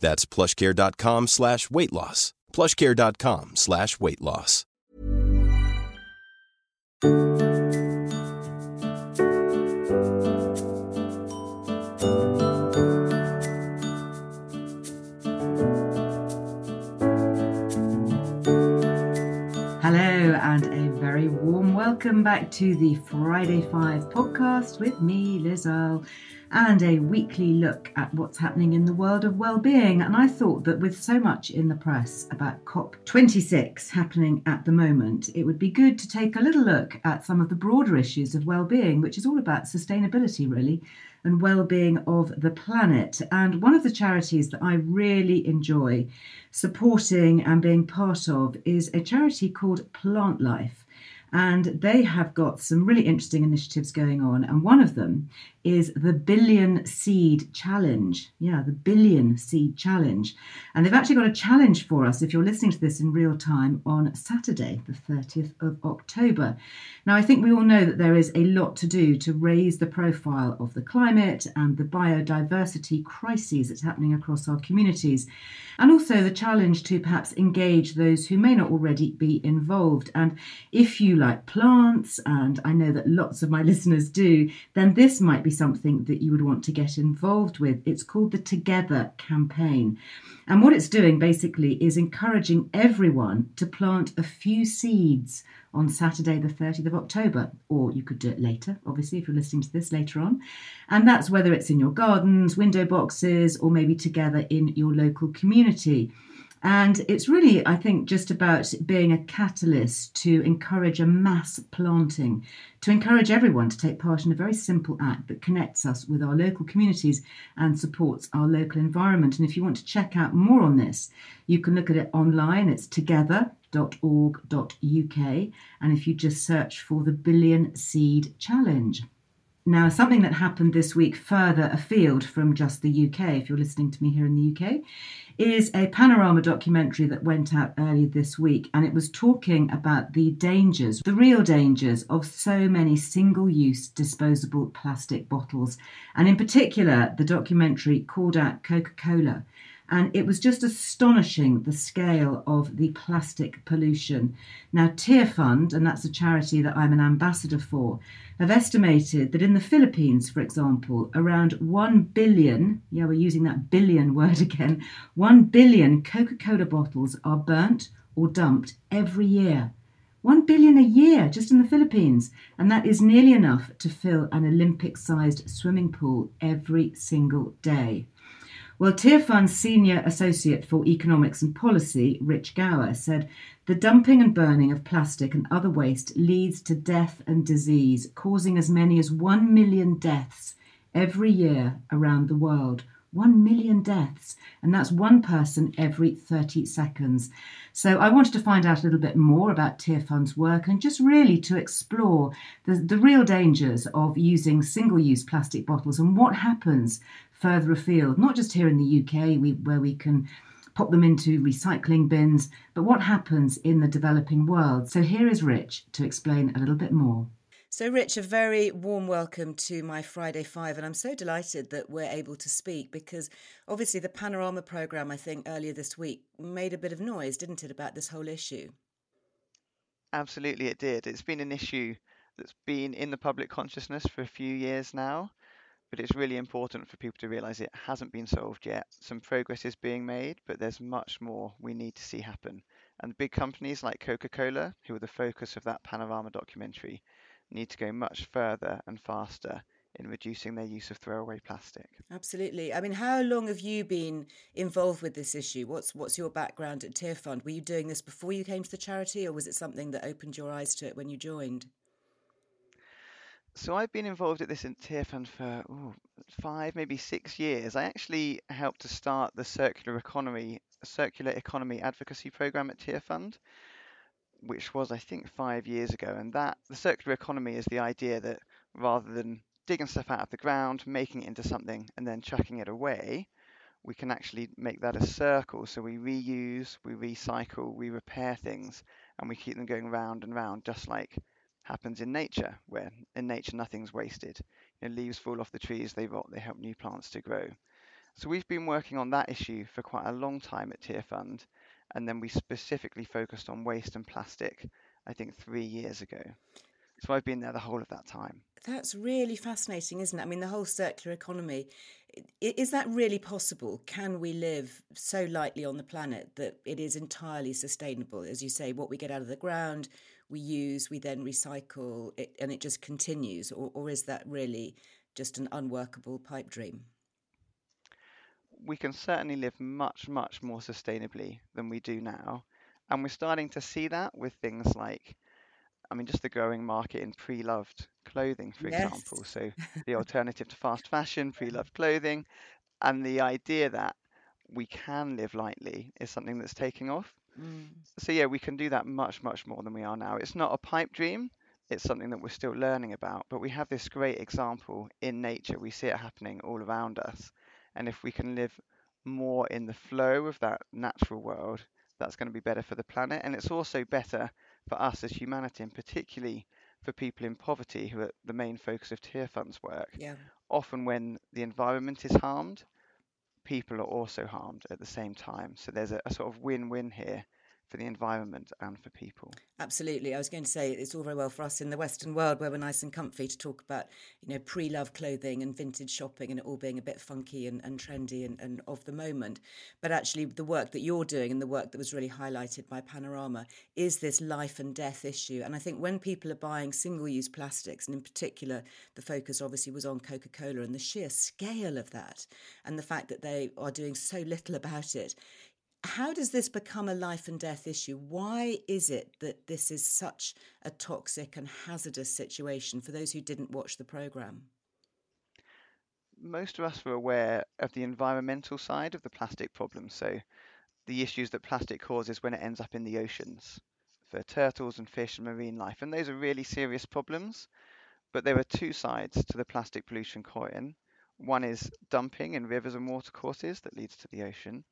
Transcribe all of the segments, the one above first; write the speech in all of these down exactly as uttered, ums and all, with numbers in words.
That's PlushCare.com slash weight loss. PlushCare.com slash weight loss. Hello, and a very warm welcome back to the Friday Five podcast with me, Liz Earle, and a weekly look at what's happening in the world of well-being. And I thought that with so much in the press about COP twenty-six happening at the moment, it would be good to take a little look at some of the broader issues of well-being, which is all about sustainability, really, and well-being of the planet. And one of the charities that I really enjoy supporting and being part of is a charity called Plantlife. And they have got some really interesting initiatives going on. And one of them is the Billion Seed Challenge. Yeah, the Billion Seed Challenge. And they've actually got a challenge for us, if you're listening to this in real time, on Saturday, the thirtieth of October. Now, I think we all know that there is a lot to do to raise the profile of the climate and the biodiversity crises that's happening across our communities. And also the challenge to perhaps engage those who may not already be involved. And if you like plants, and I know that lots of my listeners do, then this might be something that you would want to get involved with. It's called the Together campaign. And what it's doing basically is encouraging everyone to plant a few seeds on Saturday the thirtieth of October, or you could do it later, obviously, if you're listening to this later on. And that's whether it's in your gardens, window boxes, or maybe together in your local community. And it's really, I think, just about being a catalyst to encourage a mass planting, to encourage everyone to take part in a very simple act that connects us with our local communities and supports our local environment. And if you want to check out more on this, you can look at it online. It's together dot org dot U K. And if you just search for the Billion Seed Challenge. Now, something that happened this week further afield from just the U K, if you're listening to me here in the U K, is a Panorama documentary that went out earlier this week, and it was talking about the dangers, the real dangers of so many single-use disposable plastic bottles. And in particular, the documentary called out Coca-Cola. And it was just astonishing, the scale of the plastic pollution. Now, Tearfund, and that's a charity that I'm an ambassador for, have estimated that in the Philippines, for example, around one billion, yeah, we're using that billion word again, one billion Coca-Cola bottles are burnt or dumped every year. one billion a year just in the Philippines. And that is nearly enough to fill an Olympic-sized swimming pool every single day. Well, Tearfund's Senior Associate for Economics and Policy, Rich Gower, said the dumping and burning of plastic and other waste leads to death and disease, causing as many as one million deaths every year around the world. one million deaths, and that's one person every thirty seconds. So I wanted to find out a little bit more about Tearfund's work and just really to explore the, the real dangers of using single-use plastic bottles and what happens further afield, not just here in the U K we, where we can pop them into recycling bins, but what happens in the developing world. So here is Rich to explain a little bit more. So Rich, a very warm welcome to my Friday Five, and I'm so delighted that we're able to speak because obviously the Panorama programme, I think, earlier this week made a bit of noise, didn't it, about this whole issue? Absolutely it did. It's been an issue that's been in the public consciousness for a few years now. But it's really important for people to realise it hasn't been solved yet. Some progress is being made, but there's much more we need to see happen. And big companies like Coca-Cola, who are the focus of that Panorama documentary, need to go much further and faster in reducing their use of throwaway plastic. Absolutely. I mean, how long have you been involved with this issue? What's what's your background at Tearfund? Were you doing this before you came to the charity, or was it something that opened your eyes to it when you joined? So I've been involved at this in Tearfund for ooh, five, maybe six years. I actually helped to start the circular economy, circular economy advocacy programme at Tearfund, which was, I think, five years ago. And that the circular economy is the idea that rather than digging stuff out of the ground, making it into something and then chucking it away, we can actually make that a circle. So we reuse, we recycle, we repair things, and we keep them going round and round, just like happens in nature, where in nature nothing's wasted. You know, leaves fall off the trees, they rot, they help new plants to grow. So we've been working on that issue for quite a long time at Tearfund, and then we specifically focused on waste and plastic, I think three years ago. So I've been there the whole of that time. That's really fascinating, isn't it? I mean, the whole circular economy, is that really possible? Can we live so lightly on the planet that it is entirely sustainable? As you say, what we get out of the ground, we use, we then recycle it, and it just continues. Or, or is that really just an unworkable pipe dream? We can certainly live much, much more sustainably than we do now. And we're starting to see that with things like, I mean, just the growing market in pre-loved clothing, for yes. example. So the alternative to fast fashion, pre-loved clothing, and the idea that we can live lightly is something that's taking off. Mm. So yeah, we can do that much, much more than we are now. It's not a pipe dream. It's something that we're still learning about, but we have this great example in nature. We see it happening all around us. And if we can live more in the flow of that natural world, that's going to be better for the planet. And it's also better for us as humanity, and particularly for people in poverty, who are the main focus of Tearfund's work. Yeah. Often when the environment is harmed, people are also harmed at the same time. So there's a, a sort of win-win here for the environment and for people. Absolutely. I was going to say, it's all very well for us in the Western world, where we're nice and comfy, to talk about, you know, pre-loved clothing and vintage shopping and it all being a bit funky and, and trendy and, and of the moment. But actually the work that you're doing, and the work that was really highlighted by Panorama, is this life and death issue. And I think when people are buying single-use plastics, and in particular the focus obviously was on Coca-Cola and the sheer scale of that and the fact that they are doing so little about it, how does this become a life and death issue? Why is it that this is such a toxic and hazardous situation for those who didn't watch the programme? Most of us were aware of the environmental side of the plastic problem, so the issues that plastic causes when it ends up in the oceans, for turtles and fish and marine life. And those are really serious problems, but there are two sides to the plastic pollution coin. One is dumping in rivers and watercourses that leads to the ocean,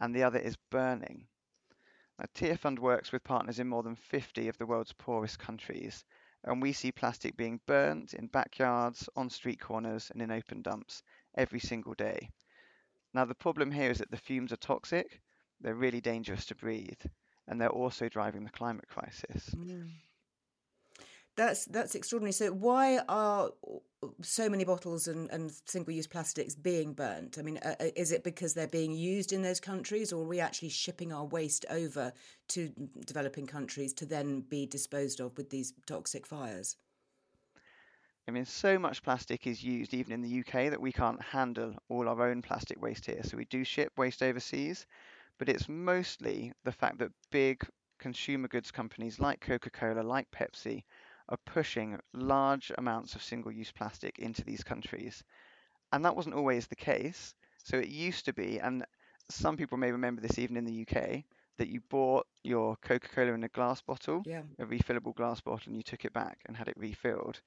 and the other is burning. Now, Tearfund works with partners in more than fifty of the world's poorest countries, and we see plastic being burnt in backyards, on street corners, and in open dumps every single day. Now, the problem here is that the fumes are toxic, they're really dangerous to breathe, and they're also driving the climate crisis. Mm. That's that's extraordinary. So why are so many bottles and, and single-use plastics being burnt? I mean, uh, is it because they're being used in those countries, or are we actually shipping our waste over to developing countries to then be disposed of with these toxic fires? I mean, so much plastic is used even in the U K that we can't handle all our own plastic waste here. So we do ship waste overseas, but it's mostly the fact that big consumer goods companies like Coca-Cola, like Pepsi, are pushing large amounts of single-use plastic into these countries. And that wasn't always the case. So it used to be, and some people may remember this even in the U K, that you bought your Coca-Cola in a glass bottle, yeah. a refillable glass bottle, and you took it back and had it refilled.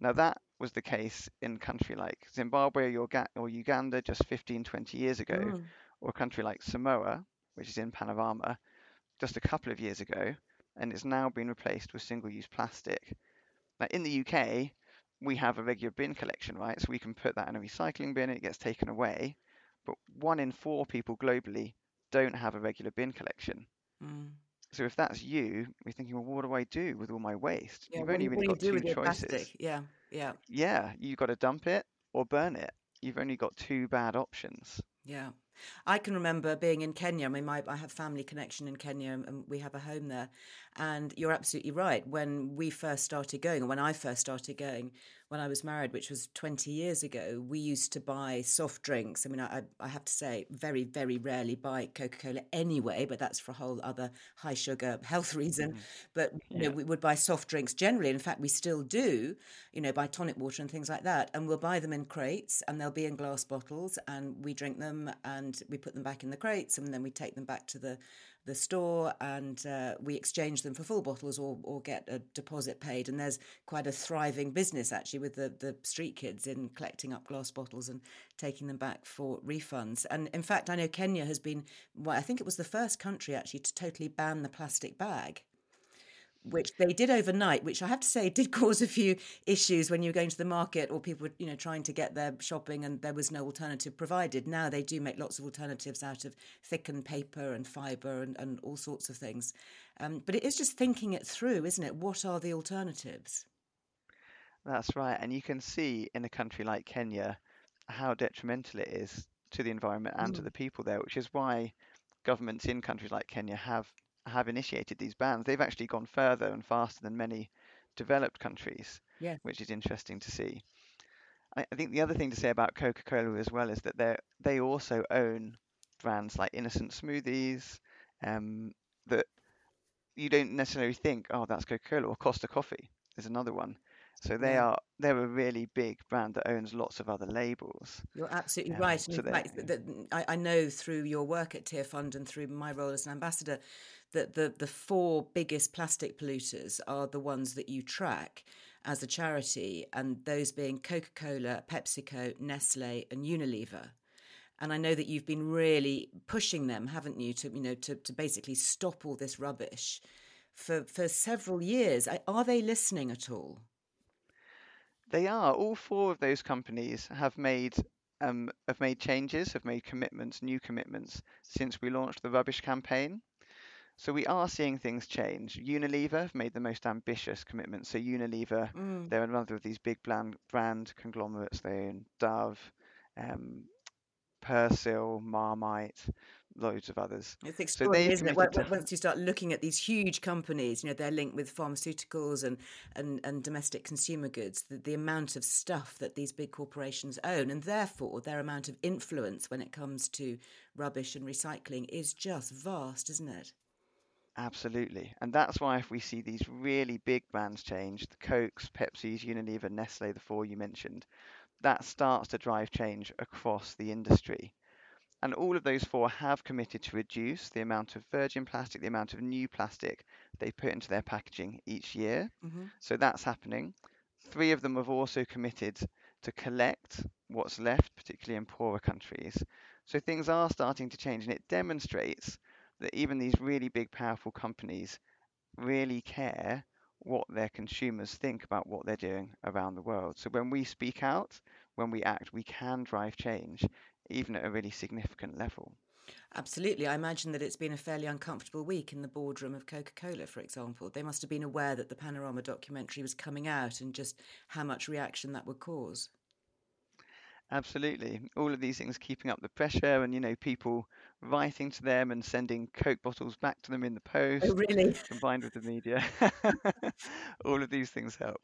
Now that was the case in a country like Zimbabwe or, Ga- or Uganda just fifteen, twenty years ago, mm. or a country like Samoa, which is in Panorama, just a couple of years ago, and it's now been replaced with single-use plastic. Now, in the U K, we have a regular bin collection, right? So we can put that in a recycling bin and it gets taken away. But one in four people globally don't have a regular bin collection. Mm. So if that's you, you're thinking, well, what do I do with all my waste? Yeah, you've only really got two choices. Yeah, yeah. Yeah, you've got to dump it or burn it. You've only got two bad options. Yeah. I can remember being in Kenya. I mean, my, I have family connection in Kenya and we have a home there. And you're absolutely right. When we first started going, or when I first started going, when I was married, which was twenty years ago, we used to buy soft drinks. I mean, I, I have to say, very, very rarely buy Coca-Cola anyway, but that's for a whole other high sugar health reason. Mm. But yeah. you know, we would buy soft drinks generally. In fact, we still do, you know, buy tonic water and things like that. And we'll buy them in crates and they'll be in glass bottles and we drink them and we put them back in the crates and then we take them back to the the store and uh, we exchange them for full bottles or or get a deposit paid. And there's quite a thriving business actually with the, the street kids in collecting up glass bottles and taking them back for refunds. And in fact, I know Kenya has been, well, I think it was the first country actually to totally ban the plastic bag, which they did overnight, which I have to say did cause a few issues when you were going to the market or people were, you know, trying to get their shopping and there was no alternative provided. Now they do make lots of alternatives out of thickened paper and fibre and, and all sorts of things. Um, but it is just thinking it through, isn't it? What are the alternatives? That's right. And you can see in a country like Kenya how detrimental it is to the environment and mm. to the people there, which is why governments in countries like Kenya have have initiated these bans. They've actually gone further and faster than many developed countries, yeah. which is interesting to see. I, I think the other thing to say about Coca-Cola as well is that they they also own brands like Innocent Smoothies um, that you don't necessarily think, oh, that's Coca-Cola, or Costa Coffee is another one. So they yeah. are they're a really big brand that owns lots of other labels. You're absolutely um, right. So in fact, yeah. that I, I know through your work at Tearfund and through my role as an ambassador that the, the four biggest plastic polluters are the ones that you track as a charity, and those being Coca-Cola, PepsiCo, Nestle and Unilever. And I know that you've been really pushing them, haven't you, to you know to, to basically stop all this rubbish for, for several years. Are they listening at all? They are. All four of those companies have made um, have made changes, have made commitments, new commitments since we launched the rubbish campaign. So we are seeing things change. Unilever have made the most ambitious commitments. So Unilever, mm. they're another of these big brand, brand conglomerates. They own Dove, um, Persil, Marmite, loads of others. It's extraordinary, so isn't it? To... Once you start looking at these huge companies, you know, they're linked with pharmaceuticals and, and, and domestic consumer goods, the, the amount of stuff that these big corporations own and therefore their amount of influence when it comes to rubbish and recycling is just vast, isn't it? Absolutely. And that's why if we see these really big brands change, the Cokes, Pepsis, Unilever, Nestle, the four you mentioned, that starts to drive change across the industry. And all of those four have committed to reduce the amount of virgin plastic, the amount of new plastic they put into their packaging each year. Mm-hmm. So that's happening. Three of them have also committed to collect what's left, particularly in poorer countries. So things are starting to change, and it demonstrates that even these really big, powerful companies really care what their consumers think about what they're doing around the world. So when we speak out, when we act, we can drive change, even at a really significant level. Absolutely. I imagine that it's been a fairly uncomfortable week in the boardroom of Coca-Cola, for example. They must have been aware that the Panorama documentary was coming out and just how much reaction that would cause. Absolutely. All of these things keeping up the pressure and, you know, people writing to them and sending Coke bottles back to them in the post. Oh, really? Combined with the media. All of these things help.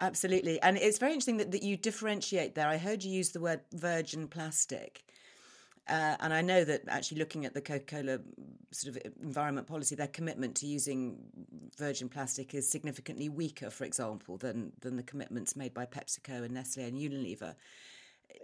Absolutely. And it's very interesting that, that you differentiate there. I heard you use the word virgin plastic. Uh, and I know that actually looking at the Coca-Cola sort of environment policy, their commitment to using virgin plastic is significantly weaker, for example, than, than the commitments made by PepsiCo and Nestle and Unilever.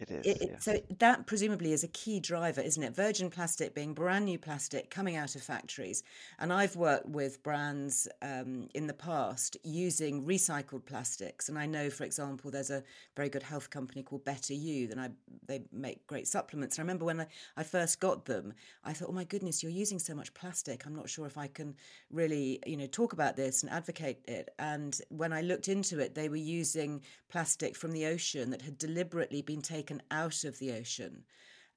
It is, it, yeah. So that presumably is a key driver, isn't it? Virgin plastic being brand new plastic coming out of factories. And I've worked with brands um, in the past using recycled plastics. And I know, for example, there's a very good health company called Better You. And I, they make great supplements. And I remember when I, I first got them, I thought, oh, my goodness, you're using so much plastic. I'm not sure if I can really, you know, talk about this and advocate it. And when I looked into it, they were using plastic from the ocean that had deliberately been taken taken out of the ocean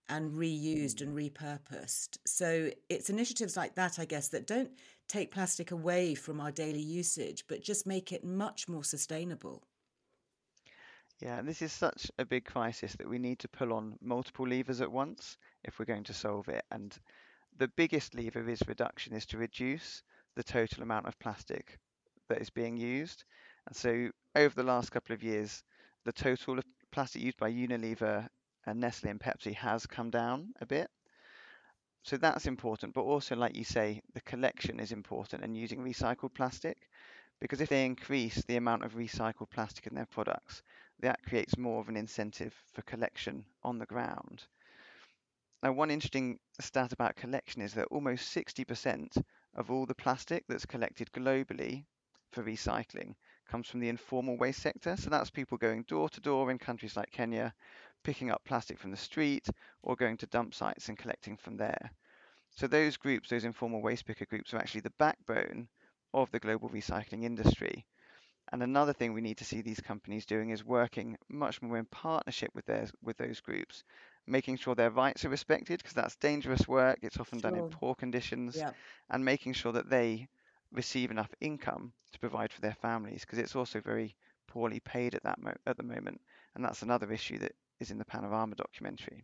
and reused and repurposed. So it's initiatives like that, I guess, that don't take plastic away from our daily usage, but just make it much more sustainable. Yeah, and this is such a big crisis that we need to pull on multiple levers at once if we're going to solve it. And the biggest lever is reduction, is to reduce the total amount of plastic that is being used. And so over the last couple of years, the total of plastic used by Unilever and Nestle and Pepsi has come down a bit. So that's important. But also, like you say, the collection is important, and using recycled plastic, because if they increase the amount of recycled plastic in their products, that creates more of an incentive for collection on the ground. Now, one interesting stat about collection is that almost sixty percent of all the plastic that's collected globally for recycling comes from the informal waste sector. So that's people going door to door in countries like Kenya, picking up plastic from the street or going to dump sites and collecting from there. So those groups, those informal waste picker groups, are actually the backbone of the global recycling industry. And another thing we need to see these companies doing is working much more in partnership with their, with those groups, making sure their rights are respected, because that's dangerous work. It's often sure. done in poor conditions, yeah. and making sure that they receive enough income to provide for their families, because it's also very poorly paid at that mo- at the moment. And that's another issue that is in the Panorama documentary.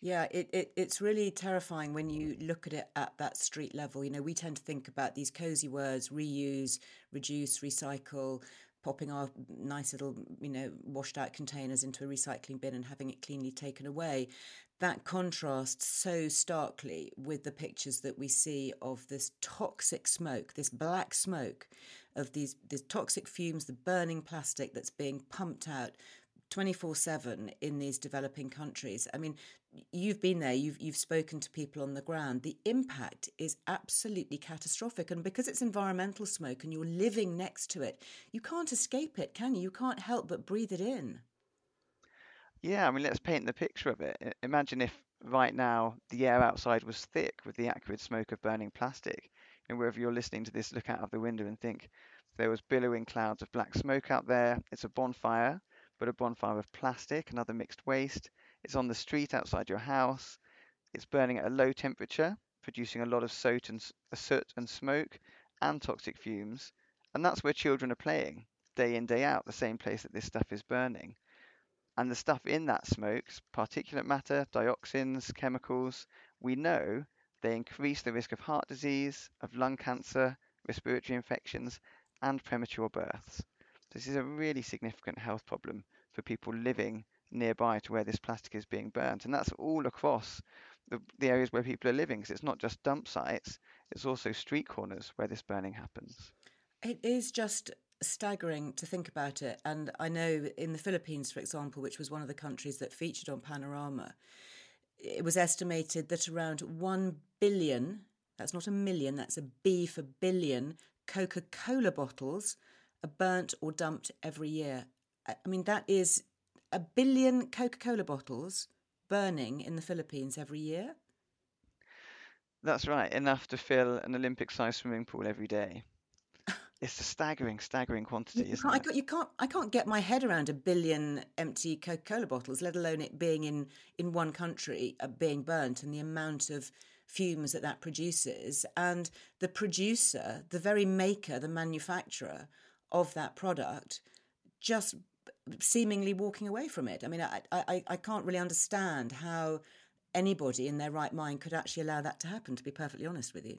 Yeah, it, it it's really terrifying when you look at it at that street level. You know, we tend to think about these cosy words, reuse, reduce, recycle, popping our nice little, you know, washed out containers into a recycling bin and having it cleanly taken away. That contrasts so starkly with the pictures that we see of this toxic smoke, this black smoke of these, these toxic fumes, the burning plastic that's being pumped out twenty-four seven in these developing countries. I mean, you've been there, you've you've spoken to people on the ground. The impact is absolutely catastrophic. And because it's environmental smoke and you're living next to it, you can't escape it, can you? You can't help but breathe it in. Yeah, I mean, let's paint the picture of it. Imagine if right now the air outside was thick with the acrid smoke of burning plastic. And wherever you're listening to this, look out of the window and think, there was billowing clouds of black smoke out there. It's a bonfire. But a bonfire of plastic and other mixed waste. It's on the street outside your house. It's burning at a low temperature, producing a lot of soot and soot and smoke and toxic fumes. And that's where children are playing day in, day out, the same place that this stuff is burning. And the stuff in that smoke, particulate matter, dioxins, chemicals, we know they increase the risk of heart disease, of lung cancer, respiratory infections, and premature births. This is a really significant health problem for people living nearby to where this plastic is being burnt. And that's all across the, the areas where people are living. Because it's not just dump sites, it's also street corners where this burning happens. It is just staggering to think about it. And I know in the Philippines, for example, which was one of the countries that featured on Panorama, it was estimated that around one billion, that's not a million, that's a B for billion, Coca-Cola bottles are burnt or dumped every year. I mean, that is a billion Coca-Cola bottles burning in the Philippines every year. That's right, enough to fill an Olympic-sized swimming pool every day. It's a staggering, staggering quantity, isn't it? I can't, you can't, I can't get my head around a billion empty Coca-Cola bottles, let alone it being in, in one country, uh, being burnt, and the amount of fumes that that produces. And the producer, the very maker, the manufacturer of that product, just seemingly walking away from it. I mean, I, I I can't really understand how anybody in their right mind could actually allow that to happen, to be perfectly honest with you.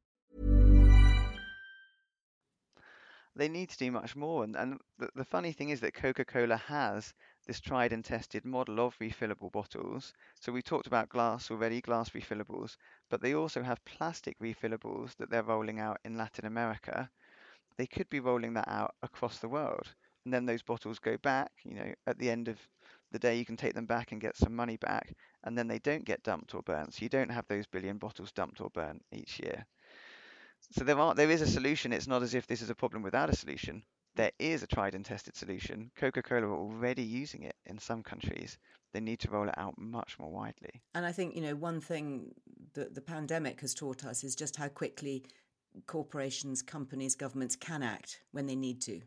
They need to do much more. And, and the, the funny thing is that Coca-Cola has this tried and tested model of refillable bottles. So we talked about glass already, glass refillables, but they also have plastic refillables that they're rolling out in Latin America. They could be rolling that out across the world. And then those bottles go back, you know, at the end of the day, you can take them back and get some money back, and then they don't get dumped or burnt. So you don't have those billion bottles dumped or burnt each year. So there are, there is a solution. It's not as if this is a problem without a solution. There is a tried and tested solution. Coca-Cola are already using it in some countries. They need to roll it out much more widely. And I think, you know, one thing that the pandemic has taught us is just how quickly corporations, companies, governments can act when they need to.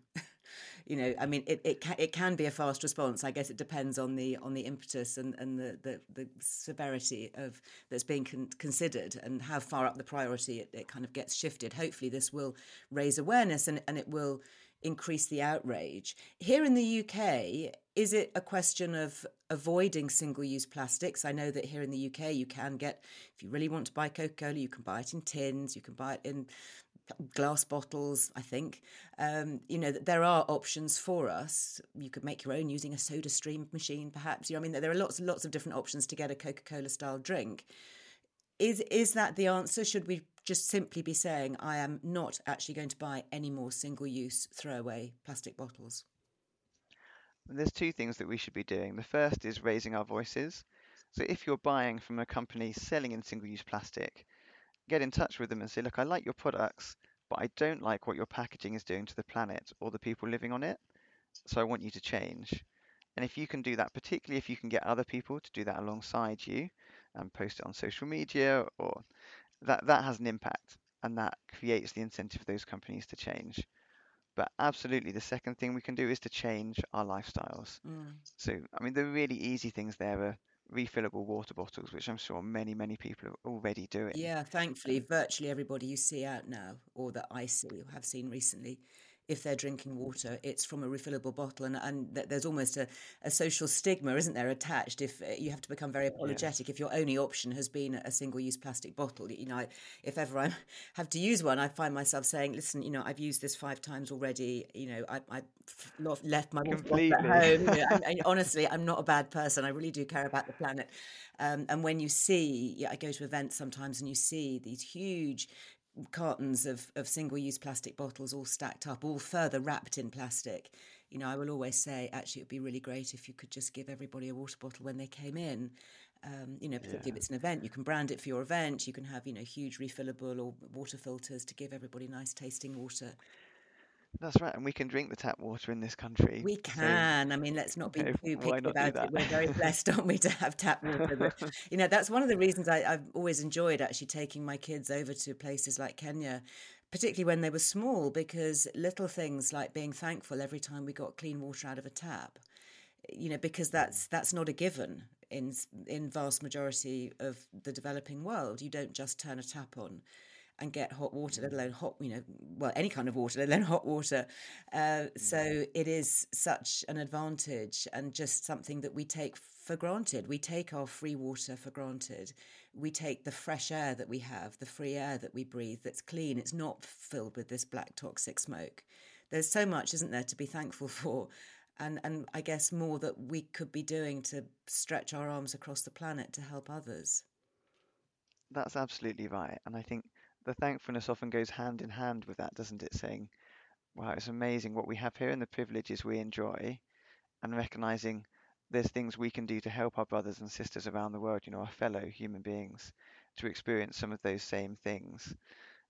You know, I mean, it it can, it can be a fast response. I guess it depends on the on the impetus and, and the, the, the severity of that's being con- considered and how far up the priority it, it kind of gets shifted. Hopefully this will raise awareness and, and it will increase the outrage. Here in the U K, is it a question of avoiding single-use plastics? I know that here in the U K, you can get, if you really want to buy Coca-Cola, you can buy it in tins, you can buy it in glass bottles, I think. Um, you know, there are options for us. You could make your own using a soda stream machine, perhaps. You know, I mean, there are lots and lots of different options to get a Coca-Cola style drink. Is is that the answer? Should we just simply be saying, I am not actually going to buy any more single-use throwaway plastic bottles? There's two things that we should be doing. The first is raising our voices. So if you're buying from a company selling in single-use plastic, get in touch with them and say, look, I like your products, but I don't like what your packaging is doing to the planet or the people living on it. So I want you to change. And if you can do that, particularly if you can get other people to do that alongside you and post it on social media, or that, that has an impact and that creates the incentive for those companies to change. But absolutely, the second thing we can do is to change our lifestyles. Mm. So, I mean, the really easy things there are refillable water bottles, which I'm sure many, many people are already doing. Yeah, thankfully, virtually everybody you see out now, or that I see or have seen recently, if they're drinking water, it's from a refillable bottle. And, and there's almost a, a social stigma, isn't there, attached if you have to become very apologetic. Yes. If your only option has been a single-use plastic bottle. You know, if ever I have to use one, I find myself saying, listen, you know, I've used this five times already. You know, I, I left my water bottle at home. You know, I, I, honestly, I'm not a bad person. I really do care about the planet. Um, and when you see, yeah, I go to events sometimes and you see these huge cartons of, of single-use plastic bottles all stacked up, all further wrapped in plastic. You know, I will always say, actually, it would be really great if you could just give everybody a water bottle when they came in. Um, you know, particularly yeah. if it's an event, you can brand it for your event. You can have, you know, huge refillable or water filters to give everybody nice tasting water. That's right. And we can drink the tap water in this country. We can. So, I mean, let's not be no, too picky about it. We're very blessed, aren't we, to have tap water. But, you know, that's one of the reasons I, I've always enjoyed actually taking my kids over to places like Kenya, particularly when they were small, because little things like being thankful every time we got clean water out of a tap, you know, because that's that's not a given in in vast majority of the developing world. You don't just turn a tap on and get hot water, let alone hot, you know, well, any kind of water, let alone hot water. Uh, so it is such an advantage and just something that we take for granted. We take our free water for granted. We take the fresh air that we have, the free air that we breathe, that's clean. It's not filled with this black toxic smoke. There's so much, isn't there, to be thankful for. And, and I guess more that we could be doing to stretch our arms across the planet to help others. That's absolutely right. And I think the thankfulness often goes hand in hand with that, doesn't it? Saying, wow, it's amazing what we have here and the privileges we enjoy, and recognising there's things we can do to help our brothers and sisters around the world, you know, our fellow human beings, to experience some of those same things.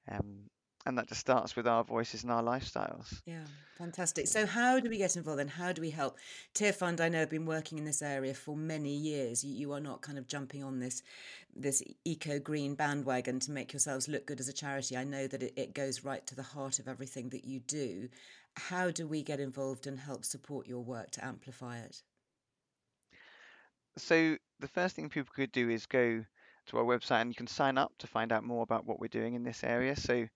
Um, And that just starts with our voices and our lifestyles. Yeah, fantastic. So how do we get involved and how do we help? Tearfund, I know, have been working in this area for many years. You, you are not kind of jumping on this this eco-green bandwagon to make yourselves look good as a charity. I know that it, it goes right to the heart of everything that you do. How do we get involved and help support your work to amplify it? So the first thing people could do is go to our website, and you can sign up to find out more about what we're doing in this area. So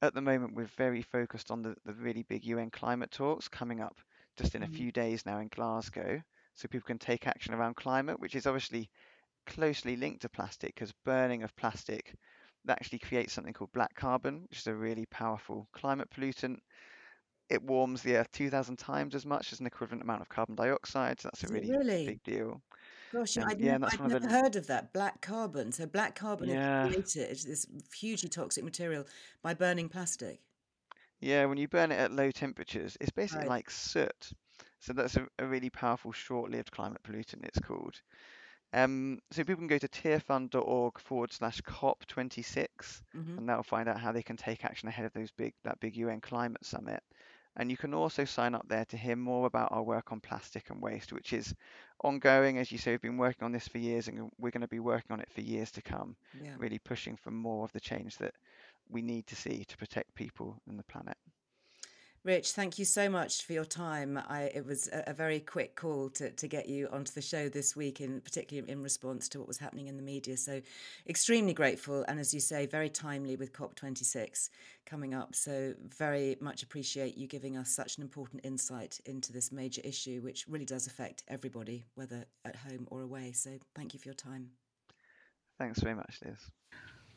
at the moment, we're very focused on the, the really big U N climate talks coming up just in a few days now in Glasgow, so people can take action around climate, which is obviously closely linked to plastic, because burning of plastic that actually creates something called black carbon, which is a really powerful climate pollutant. It warms the earth two thousand times as much as an equivalent amount of carbon dioxide, so that's a really, really big deal. Gosh, um, I'd, yeah, I'd never the... heard of that, black carbon. So black carbon yeah. is created, this hugely toxic material, by burning plastic. Yeah, when you burn it at low temperatures, it's basically right. like soot. So that's a, a really powerful short-lived climate pollutant, it's called. Um, so people can go to tearfund.org forward slash COP26, mm-hmm. and that'll find out how they can take action ahead of those big that big U N climate summit. And you can also sign up there to hear more about our work on plastic and waste, which is ongoing. As you say, we've been working on this for years, and we're going to be working on it for years to come, yeah. really pushing for more of the change that we need to see to protect people and the planet. Rich, thank you so much for your time. I, it was a, a very quick call to, to get you onto the show this week, in particularly in response to what was happening in the media. So extremely grateful. And as you say, very timely with COP twenty-six coming up. So very much appreciate you giving us such an important insight into this major issue, which really does affect everybody, whether at home or away. So thank you for your time. Thanks very much, Liz.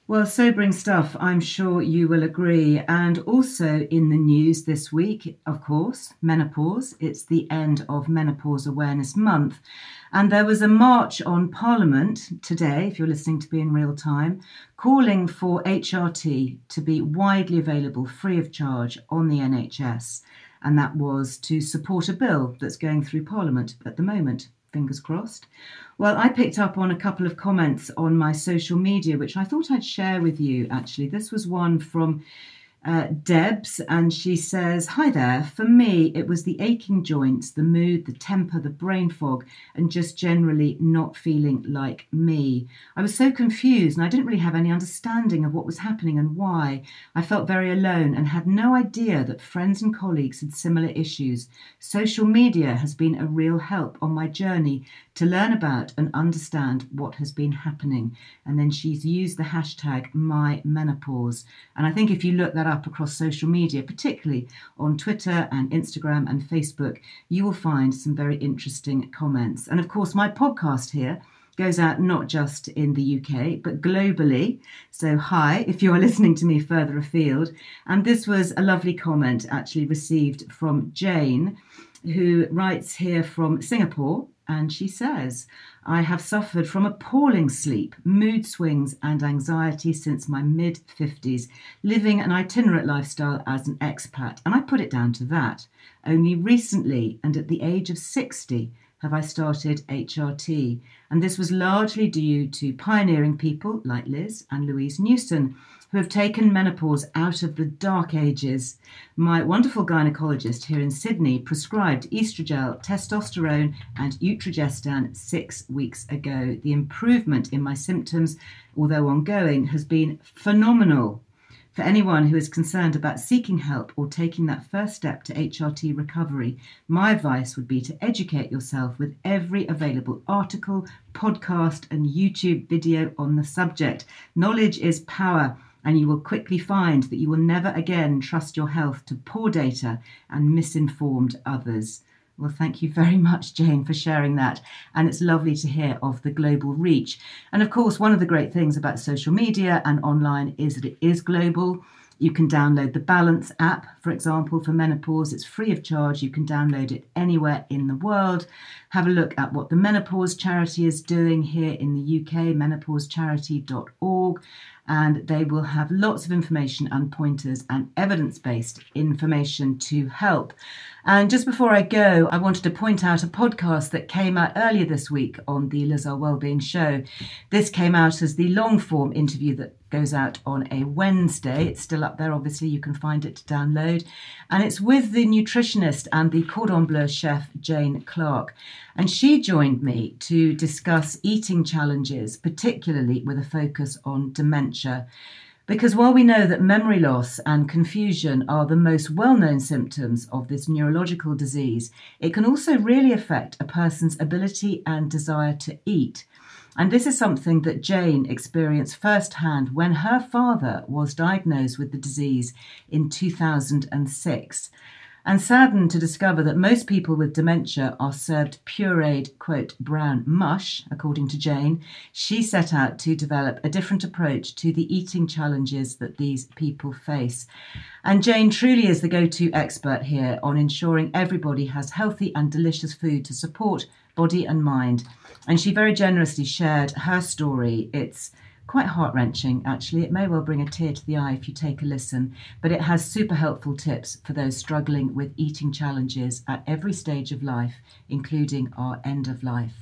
Well, sobering stuff, I'm sure you will agree. And also in the news this week, of course, menopause. It's the end of Menopause Awareness Month. And there was a march on Parliament today, if you're listening to Be In Real Time, calling for H R T to be widely available free of charge on the N H S. And that was to support a bill that's going through Parliament at the moment. Fingers crossed. Well, I picked up on a couple of comments on my social media, which I thought I'd share with you, actually. This was one from uh, Debs, and she says, "Hi there. For me, it was the aching joints, the mood, the temper, the brain fog, and just generally not feeling like me. I was so confused, and I didn't really have any understanding of what was happening and why. I felt very alone and had no idea that friends and colleagues had similar issues. Social media has been a real help on my journey to learn about and understand what has been happening." And then she's used the hashtag MyMenopause. And I think if you look that up across social media, particularly on Twitter and Instagram and Facebook, you will find some very interesting comments. And of course, my podcast here goes out not just in the U K, but globally. So hi, if you are listening to me further afield. And this was a lovely comment actually received from Jane, who writes here from Singapore. And she says, "I have suffered from appalling sleep, mood swings and anxiety since my mid-fifties, living an itinerant lifestyle as an expat. And I put it down to that. Only recently, and at the age of sixty, have I started H R T. And this was largely due to pioneering people like Liz and Louise Newson, who have taken menopause out of the dark ages. My wonderful gynaecologist here in Sydney prescribed estrogel, testosterone and eutrogestan six weeks ago. The improvement in my symptoms, although ongoing, has been phenomenal. For anyone who is concerned about seeking help or taking that first step to H R T recovery, my advice would be to educate yourself with every available article, podcast and YouTube video on the subject. Knowledge is power, and you will quickly find that you will never again trust your health to poor data and misinformed others." Well, thank you very much, Jane, for sharing that. And it's lovely to hear of the global reach. And of course, one of the great things about social media and online is that it is global. You can download the Balance app, for example, for menopause. It's free of charge. You can download it anywhere in the world. Have a look at what the Menopause Charity is doing here in the U K, menopause charity dot org. And they will have lots of information and pointers and evidence-based information to help. And just before I go, I wanted to point out a podcast that came out earlier this week on the Liz Earle Wellbeing Show. This came out as the long-form interview that goes out on a Wednesday. It's still up there, obviously. You can find it to download. And it's with the nutritionist and the cordon bleu chef, Jane Clark. And she joined me to discuss eating challenges, particularly with a focus on dementia. Because while we know that memory loss and confusion are the most well-known symptoms of this neurological disease, it can also really affect a person's ability and desire to eat. And this is something that Jane experienced firsthand when her father was diagnosed with the disease in two thousand six. And saddened to discover that most people with dementia are served pureed, quote, brown mush, according to Jane, she set out to develop a different approach to the eating challenges that these people face. And Jane truly is the go-to expert here on ensuring everybody has healthy and delicious food to support body and mind. And she very generously shared her story. It's quite heart-wrenching, actually. It may well bring a tear to the eye if you take a listen, but it has super helpful tips for those struggling with eating challenges at every stage of life, including our end of life.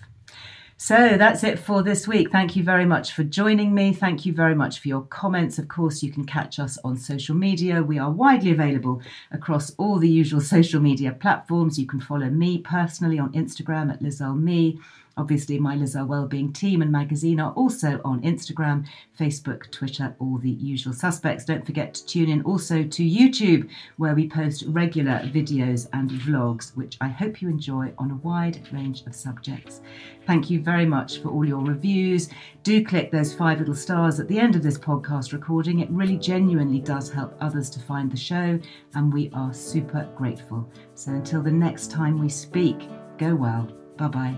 So that's it for this week. Thank you very much for joining me. Thank you very much for your comments. Of course, you can catch us on social media. We are widely available across all the usual social media platforms. You can follow me personally on Instagram at Liz Earle Me. Obviously, my Liz Earle Wellbeing team and magazine are also on Instagram, Facebook, Twitter, all the usual suspects. Don't forget to tune in also to YouTube, where we post regular videos and vlogs, which I hope you enjoy on a wide range of subjects. Thank you very much for all your reviews. Do click those five little stars at the end of this podcast recording. It really genuinely does help others to find the show, and we are super grateful. So until the next time we speak, go well. Bye-bye.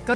Go